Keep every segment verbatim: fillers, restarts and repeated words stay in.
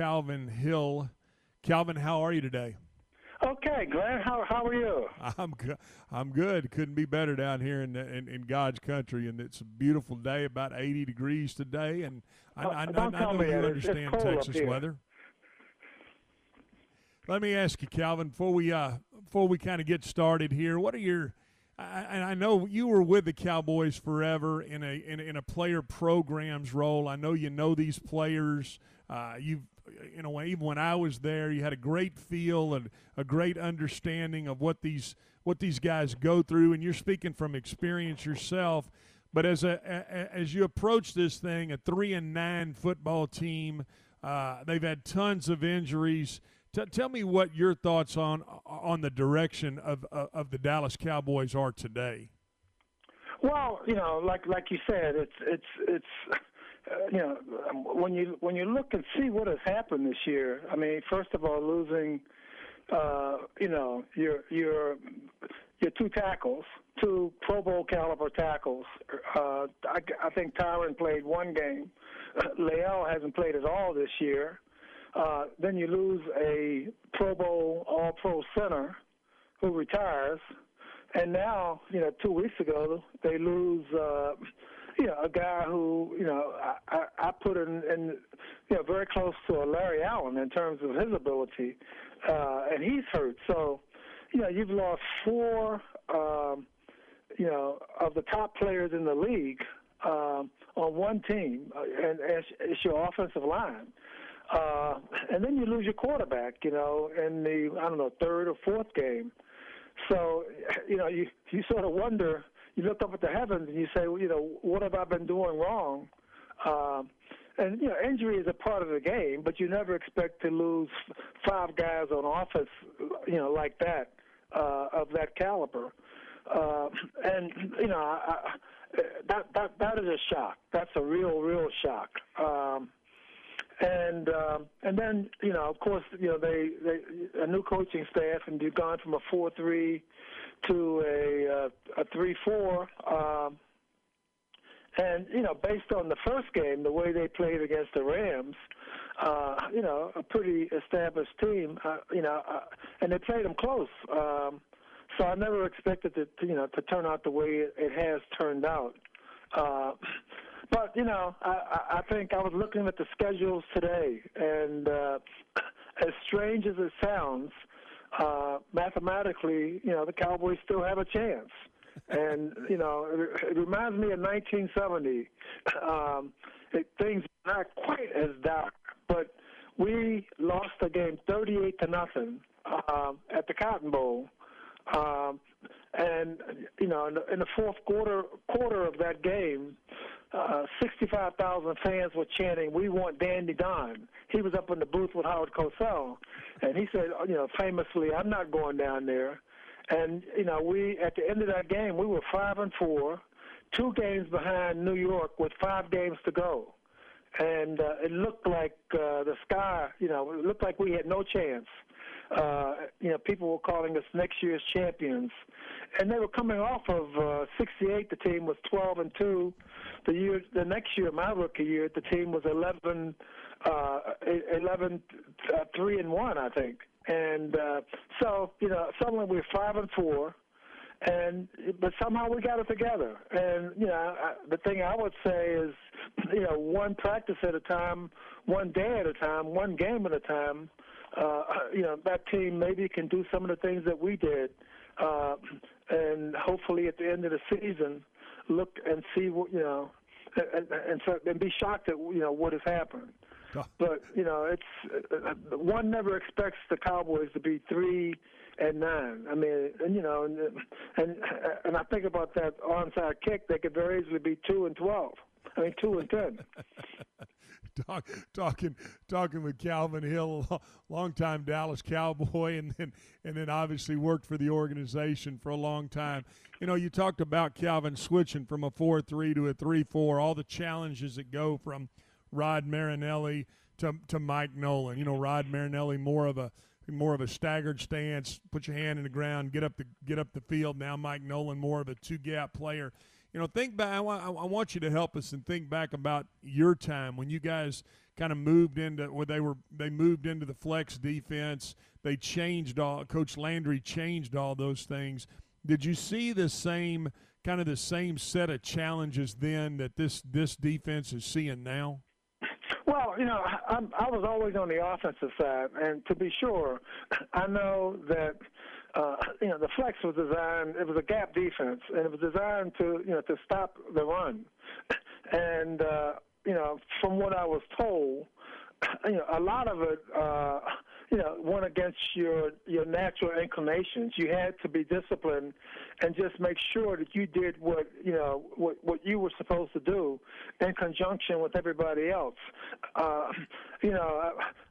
Calvin Hill. Calvin, how are you today? Okay, Glenn, how how are you? I'm good. I'm good. Couldn't be better down here in, in in God's country, and it's a beautiful day, about eighty degrees today, and I, oh, I, I, I know you understand Texas weather. Let me ask you, Calvin, before we uh before we kind of get started here, what are your I, and I know you were with the Cowboys forever in a in, in a player programs role. I know you know these players. Uh, you've in a way, even when I was there, you had a great feel and a great understanding of what these what these guys go through, and you're speaking from experience yourself. But as a, a as you approach this thing, a three and nine football team, uh, they've had tons of injuries. T- tell me what your thoughts on on the direction of of the Dallas Cowboys are today. Well, you know, like like you said, it's it's it's. Uh, you know, when you when you look and see what has happened this year, I mean, first of all, losing, uh, you know, your your your two tackles, two Pro Bowl caliber tackles. Uh, I, I think Tyron played one game. Uh, Leal hasn't played at all this year. Uh, then you lose a Pro Bowl All Pro center who retires, and now you know two weeks ago they lose. Uh, You know, a guy who, you know, I, I put in, in, you know, very close to a Larry Allen in terms of his ability, uh, and he's hurt. So, you know, you've lost four, um, you know, of the top players in the league um, on one team, and, and it's your offensive line. Uh, and then you lose your quarterback, you know, in the, I don't know, third or fourth game. So, you know, you, you sort of wonder. You look up at the heavens and you say, well, you know, what have I been doing wrong? Um, and, you know, injury is a part of the game, but you never expect to lose five guys on offense, you know, like that, uh, of that caliber. Uh, and, you know, I, I, that, that that is a shock. That's a real, real shock. Um, and um, and then, you know, of course, you know, they, they a new coaching staff, and you've gone from a four three to a, uh, a three four, um, and, you know, based on the first game, the way they played against the Rams, uh, you know, a pretty established team, uh, you know, uh, and they played them close. Um, so I never expected it, to, you know, to turn out the way it, it has turned out. Uh, but, you know, I, I think I was looking at the schedules today, and uh, as strange as it sounds, Uh, mathematically, you know, the Cowboys still have a chance. And, you know, it, it reminds me of nineteen seventy. Um, it, things are not quite as dark, but we lost the game thirty-eight to nothing uh, at the Cotton Bowl. Um, and, you know, in the, in the fourth quarter quarter of that game, uh, sixty-five thousand fans were chanting, "We want Dandy Don." He was up in the booth with Howard Cosell, and he said, you know, famously, "I'm not going down there." And, you know, we, at the end of that game, we were five and four, two games behind New York with five games to go. And uh, it looked like uh, the sky, you know, it looked like we had no chance. Uh, you know, people were calling us next year's champions, and they were coming off of uh, sixty-eight. The team was twelve and two. The year, the next year, my rookie year, the team was eleven, three and one, I think. And uh, so, you know, suddenly we're five and four, and but somehow we got it together. And you know, I, the thing I would say is, you know, one practice at a time, one day at a time, one game at a time. Uh, you know, that team maybe can do some of the things that we did, uh, and hopefully at the end of the season, look and see what, you know, and, and, so, and be shocked at, you know, what has happened. Oh. But, you know, it's uh, one never expects the Cowboys to be three and nine. I mean, and, you know, and and, and I think about that onside kick. They could very easily be two and twelve. I mean, two and ten. Talk, talking, talking with Calvin Hill, longtime Dallas Cowboy, and then and then obviously worked for the organization for a long time. You know, you talked about Calvin switching from a four three to a three four. All the challenges that go from Rod Marinelli to to Mike Nolan. You know, Rod Marinelli more of a more of a staggered stance, put your hand in the ground, get up the get up the field. Now Mike Nolan more of a two gap player. You know, think back. I want, I want you to help us and think back about your time when you guys kind of moved into where they were they moved into the flex defense. They changed all Coach Landry changed all those things. Did you see the same kind of the same set of challenges then that this this defense is seeing now? Well, you know, I, I was always on the offensive side, and to be sure, I know that uh, you know the flex was designed. It was a gap defense, and it was designed to you know to stop the run. And uh, you know, from what I was told, you know, a lot of it. Uh, You know, went against your your natural inclinations. You had to be disciplined and just make sure that you did what you know what what you were supposed to do in conjunction with everybody else. Uh, you know,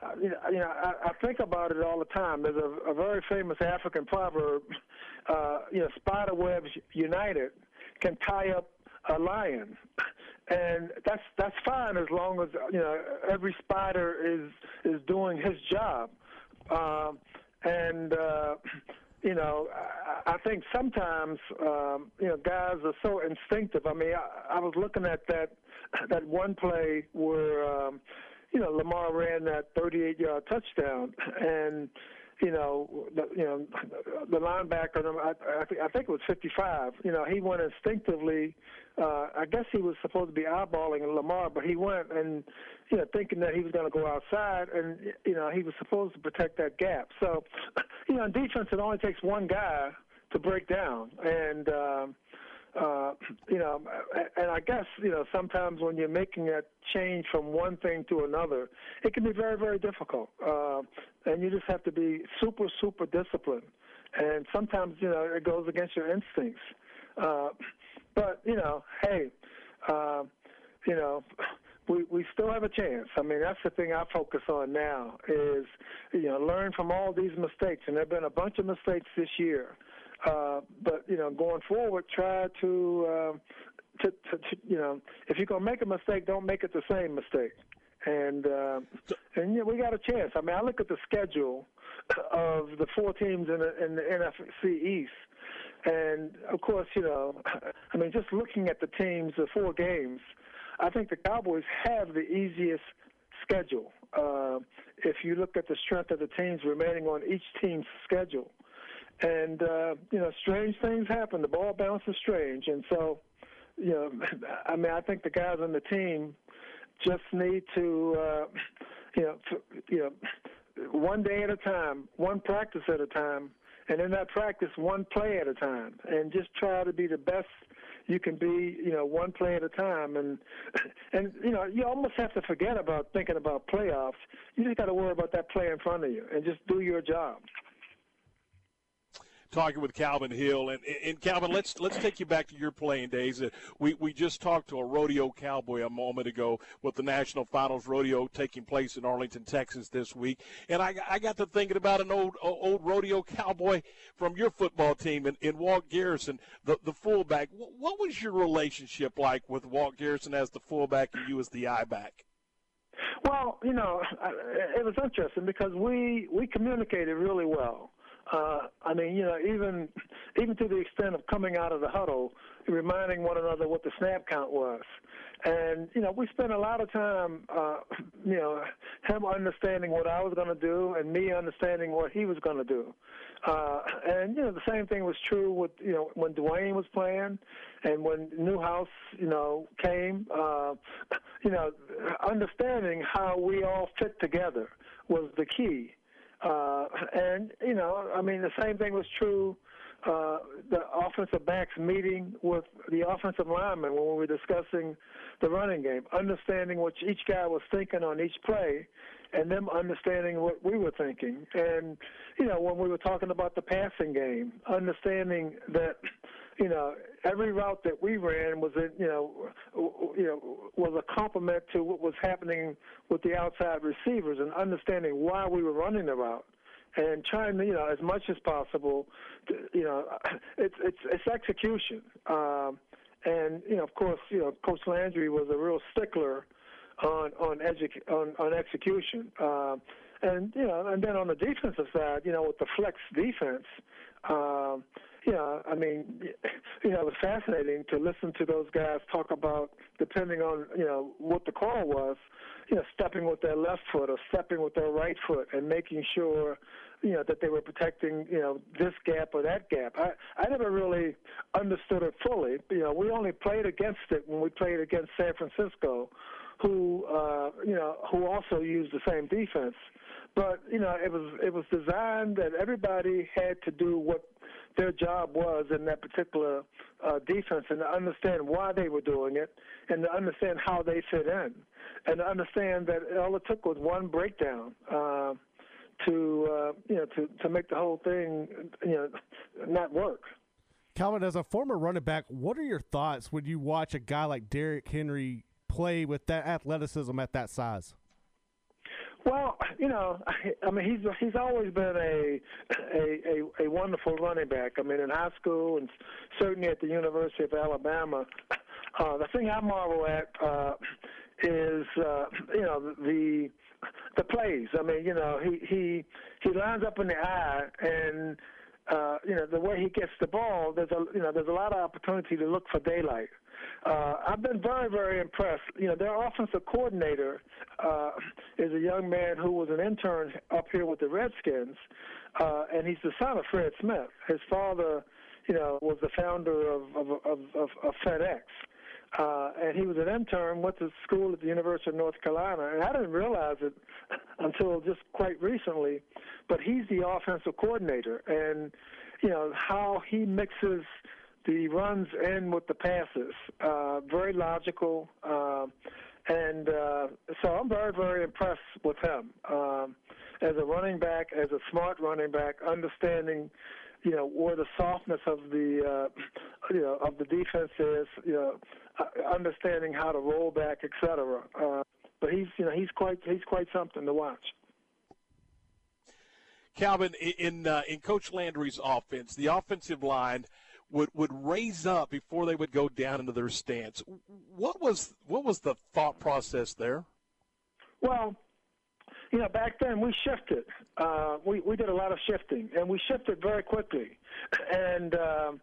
I, you know, you know, I, I think about it all the time. There's a, a very famous African proverb. Uh, you know, spider webs united can tie up a lion. And that's that's fine as long as you know every spider is is doing his job. Um, and, uh, you know, I, I think sometimes, um, you know, guys are so instinctive. I mean, I, I was looking at that that one play where, um, you know, Lamar ran that thirty-eight yard touchdown. And, you know, the, you know, the linebacker, I, I, th- I think it was fifty-five, you know, he went instinctively. Uh, I guess he was supposed to be eyeballing Lamar, but he went and, you know, thinking that he was going to go outside, and, you know, he was supposed to protect that gap. So, you know, in defense, it only takes one guy to break down. And, uh, uh, you know, and I guess, you know, sometimes when you're making that change from one thing to another, it can be very, very difficult. Uh, and you just have to be super, super disciplined. And sometimes, you know, it goes against your instincts. Uh, but, you know, hey, uh, you know, we, we still have a chance. I mean, that's the thing I focus on now is, you know, learn from all these mistakes. And there have been a bunch of mistakes this year. Uh, but, you know, going forward, try to, uh, to, to, to, you know, if you're going to make a mistake, don't make it the same mistake. And, uh, and you know, we got a chance. I mean, I look at the schedule of the four teams in the, in the N F C East. And, of course, you know, I mean, just looking at the teams, the four games, I think the Cowboys have the easiest schedule. Uh, if you look at the strength of the teams remaining on each team's schedule. And, uh, you know, strange things happen. The ball bounce is strange. And so, you know, I mean, I think the guys on the team just need to, uh, you know, to, you know, one day at a time, one practice at a time, and in that practice, one play at a time, and just try to be the best you can be, you know, one play at a time. And, and you know, you almost have to forget about thinking about playoffs. You just got to worry about that play in front of you and just do your job. Talking with Calvin Hill, and, and Calvin, let's let's take you back to your playing days. We we just talked to a rodeo cowboy a moment ago with the National Finals Rodeo taking place in Arlington, Texas this week, and I, I got to thinking about an old old rodeo cowboy from your football team, and, and Walt Garrison, the, the fullback. What was your relationship like with Walt Garrison as the fullback and you as the I-back? Well, you know, it was interesting because we we communicated really well. Uh, I mean, you know, even even to the extent of coming out of the huddle, reminding one another what the snap count was. And, you know, we spent a lot of time, uh, you know, him understanding what I was going to do and me understanding what he was going to do. Uh, and, you know, the same thing was true with, you know, when Dwayne was playing and when Newhouse, you know, came, uh, you know, understanding how we all fit together was the key. Uh, and, you know, I mean, the same thing was true, uh, the offensive backs meeting with the offensive linemen when we were discussing the running game, understanding what each guy was thinking on each play and them understanding what we were thinking. And, you know, when we were talking about the passing game, understanding that, you know, every route that we ran was, in, you know, you know, was a complement to what was happening with the outside receivers, and understanding why we were running the route, and trying to, you know, as much as possible, to, you know, it's it's it's execution, um, and you know, of course, you know, Coach Landry was a real stickler on on edu- on, on execution, um, and you know, and then on the defensive side, you know, with the flex defense. Um, Yeah, I mean, you know, it was fascinating to listen to those guys talk about, depending on, you know, what the call was, you know, stepping with their left foot or stepping with their right foot and making sure, you know, that they were protecting, you know, this gap or that gap. I, I never really understood it fully. You know, we only played against it when we played against San Francisco, who, uh, you know, who also used the same defense. But, you know, it was it was designed that everybody had to do what their job was in that particular uh, defense, and to understand why they were doing it, and to understand how they fit in, and to understand that all it took was one breakdown uh, to uh, you know to, to make the whole thing you know not work. Calvin, as a former running back, what are your thoughts when you watch a guy like Derrick Henry play with that athleticism at that size? Well, you know, I mean, he's he's always been a, a a a wonderful running back. I mean, in high school and certainly at the University of Alabama. Uh, the thing I marvel at uh, is, uh, you know, the the plays. I mean, you know, he he, he lines up in the eye, and uh, you know, the way he gets the ball, there's a you know there's a lot of opportunity to look for daylight. Uh, I've been very, very impressed. You know, their offensive coordinator uh, is a young man who was an intern up here with the Redskins, uh, and he's the son of Fred Smith. His father, you know, was the founder of of, of, of, of FedEx, uh, and he was an intern, went to school at the University of North Carolina, and I didn't realize it until just quite recently, but he's the offensive coordinator, and, you know, how he mixes – the runs in with the passes, uh, very logical, uh, and uh, so I'm very, very impressed with him um, as a running back, as a smart running back, understanding, you know, where the softness of the, uh, you know, of the defense is, you know, understanding how to roll back, et cetera. Uh, but he's, you know, he's quite, he's quite something to watch. Calvin, in uh, in Coach Landry's offense, the offensive line would would raise up before they would go down into their stance. What was what was the thought process there? Well, you know, back then we shifted. Uh, we we did a lot of shifting, and we shifted very quickly. And um,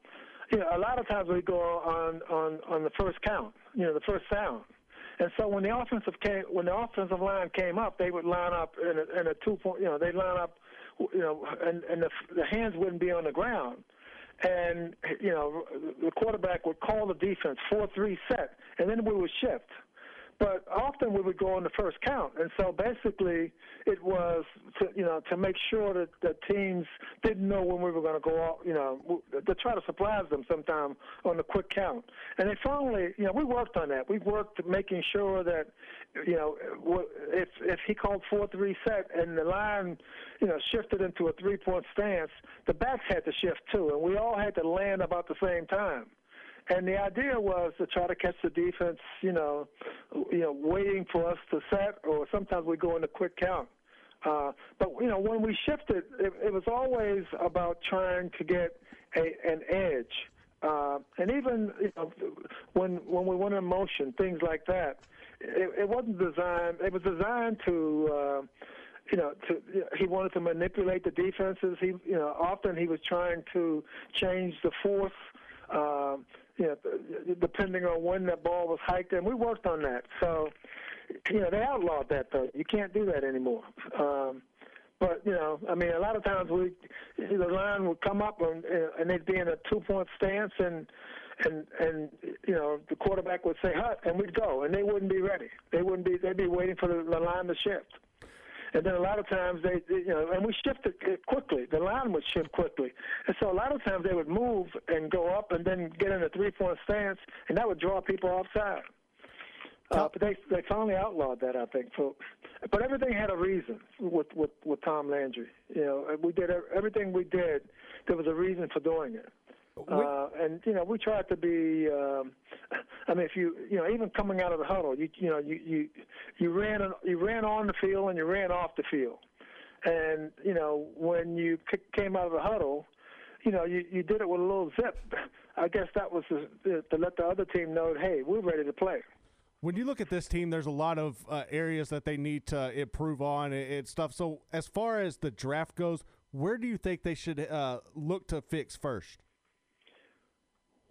you know, a lot of times we go on, on on the first count, you know, the first sound. And so when the offensive came, when the offensive line came up, they would line up in a, in a two point. You know, they line up, you know, and and the, the hands wouldn't be on the ground. And, you know, the quarterback would call the defense, four three set, and then we would shift. But often we would go on the first count. And so basically it was, to, you know, to make sure that the teams didn't know when we were going to go out, you know, to try to surprise them sometime on the quick count. And they finally, you know, we worked on that. We worked at making sure that, you know, if if he called four three set and the line, you know, shifted into a three-point stance, the backs had to shift too, and we all had to land about the same time. And the idea was to try to catch the defense, you know, you know, waiting for us to set, or sometimes we go into quick count. Uh, but you know, when we shifted, it, it was always about trying to get a, an edge. Uh, and even you know, when when we went in motion, things like that, it, it wasn't designed. It was designed to. Uh, You know, to, he wanted to manipulate the defenses. He, you know, often he was trying to change the force, uh, you know, depending on when that ball was hiked, and we worked on that. So, you know, they outlawed that though. You can't do that anymore. Um, but you know, I mean, a lot of times we, the line would come up and, and they'd be in a two-point stance, and and and you know, the quarterback would say hut, and we'd go, and they wouldn't be ready. They wouldn't be. They'd be waiting for the, the line to shift. And then a lot of times they, you know, and we shifted quickly. The line would shift quickly. And so a lot of times they would move and go up and then get in a three-point stance, and that would draw people offside. Uh, but they they finally outlawed that, I think. So, but everything had a reason with, with, with Tom Landry. You know, we did everything we did. There was a reason for doing it. Uh, and you know, we tried to be. Um, I mean, if you you know, even coming out of the huddle, you you know, you you you ran you ran on the field and you ran off the field, and you know, when you came out of the huddle, you know, you, you did it with a little zip. I guess that was to, to let the other team know, hey, we're ready to play. When you look at this team, there's a lot of uh, areas that they need to improve on and stuff. So, as far as the draft goes, where do you think they should uh, look to fix first?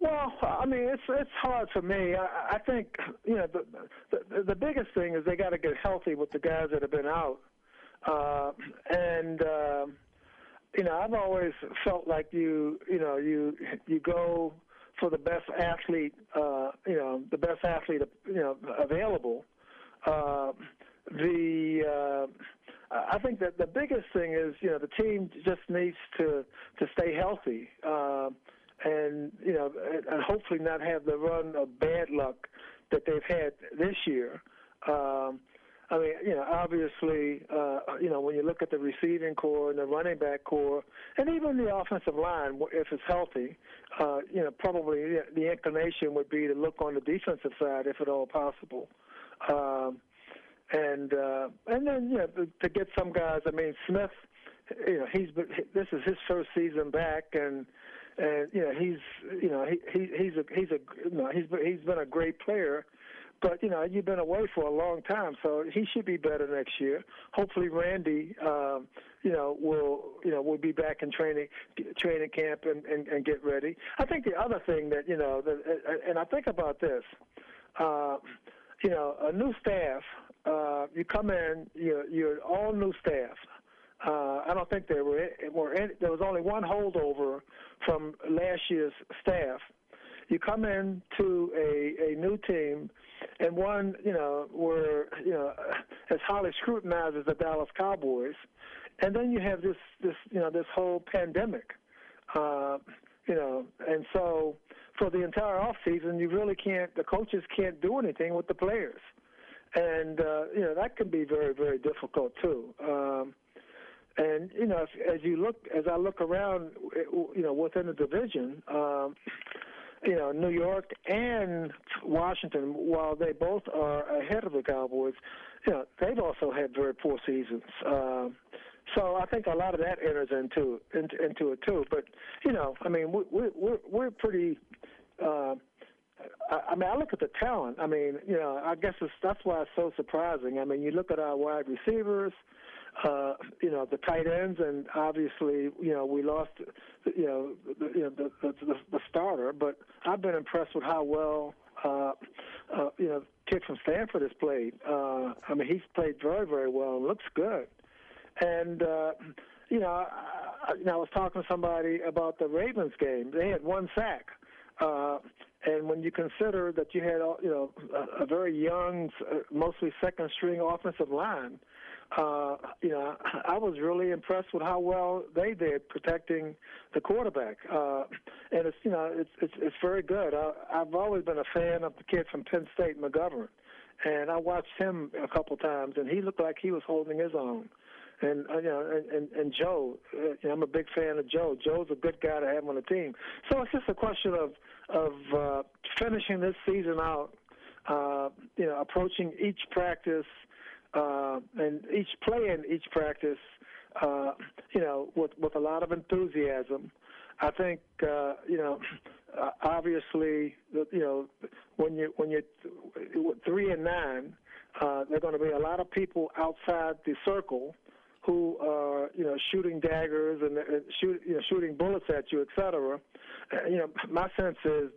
Well, I mean, it's it's hard for me. I, I think, you know, the, the the biggest thing is they got to get healthy with the guys that have been out. Uh, and, uh, you know, I've always felt like you, you know, you you go for the best athlete, uh, you know, the best athlete, you know, available. Uh, the uh, I think that the biggest thing is, you know, the team just needs to, to stay healthy. Uh, And, you know, and hopefully not have the run of bad luck that they've had this year. Um, I mean, you know, obviously, uh, you know, when you look at the receiving corps and the running back corps, and even the offensive line, if it's healthy, uh, you know, probably the inclination would be to look on the defensive side, if at all possible. Um, and uh, and then, you know, to get some guys, I mean, Smith, you know, he's been, this is his first season back, and, And you know he's you know he, he he's a he's a you know, he's he's been a great player, but you know you've been away for a long time, so he should be better next year. Hopefully Randy um, you know will you know will be back in training training camp and, and, and get ready. I think the other thing that you know that, and I think about this, uh, you know a new staff. Uh, you come in, you're, you're all new staff. Uh, I don't think there were, were any, there was only one holdover from last year's staff. You come in to a, a new team, and one you know where you know as highly scrutinized as the Dallas Cowboys, and then you have this this you know this whole pandemic, uh, you know, and so for the entire offseason, you really can't. The coaches can't do anything with the players, and uh, you know that can be very very difficult too. Um, And you know, if, as you look, as I look around, you know, within the division, um, you know, New York and Washington, while they both are ahead of the Cowboys, you know, they've also had very poor seasons. Um, so I think a lot of that enters into into, into it too. But you know, I mean, we, we, we're we're pretty. Uh, I, I mean, I look at the talent. I mean, you know, I guess it's, that's why it's so surprising. I mean, you look at our wide receivers. Uh, you know the tight ends, and obviously, you know we lost, you know, the, you know, the, the, the starter. But I've been impressed with how well, uh, uh, you know, kid from Stanford has played. Uh, I mean, he's played very, very well and looks good. And uh, you know, I, you know, I was talking to somebody about the Ravens game. They had one sack. Uh, And when you consider that you had, you know, a, a very young, mostly second-string offensive line, uh, you know, I was really impressed with how well they did protecting the quarterback. Uh, and it's, you know, it's it's, it's very good. I, I've always been a fan of the kid from Penn State, McGovern, and I watched him a couple times, and he looked like he was holding his own. And you know, and, and, and Joe, you know, I'm a big fan of Joe. Joe's a good guy to have on the team. So it's just a question of of uh, finishing this season out. Uh, you know, approaching each practice uh, and each play in each practice. Uh, you know, with with a lot of enthusiasm. I think uh, you know, uh, obviously, you know, when you when you're three and nine, uh, there are going to be a lot of people outside the circle who are, you know, shooting daggers and shoot, you know, shooting bullets at you, et cetera. Uh, you know, my sense is,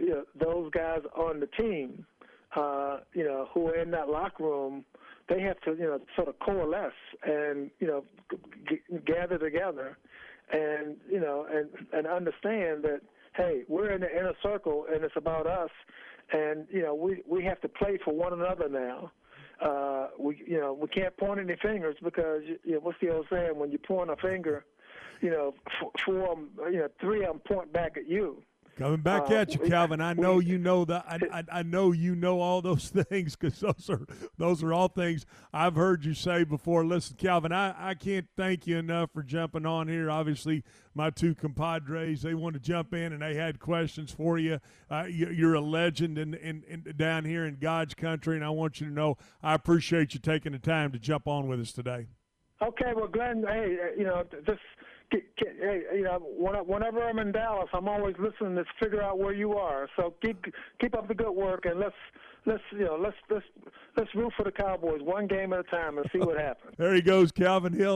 you know, those guys on the team, uh, you know, who are in that locker room, they have to, you know, sort of coalesce and, you know, g- gather together and, you know, and, and understand that, hey, we're in the inner circle and it's about us and, you know, we, we have to play for one another now. Uh, we, you know, we can't point any fingers because, you know, what's the old saying? When you point a finger, you know, f- four, of them, you know, three of them point back at you. Coming back uh, at you, Calvin. I know we, you know that. I, I, I know you know all those things because those are those are all things I've heard you say before. Listen, Calvin, I, I can't thank you enough for jumping on here. Obviously, my two compadres, they want to jump in and they had questions for you. Uh, you you're a legend in, in, in down here in God's country, and I want you to know I appreciate you taking the time to jump on with us today. Okay, well, Glenn, hey, you know this. Hey, you know, whenever I'm in Dallas, I'm always listening to figure out where you are. So keep keep up the good work, and let's let's you know let's let's let's root for the Cowboys one game at a time and see what happens. There he goes, Calvin Hill.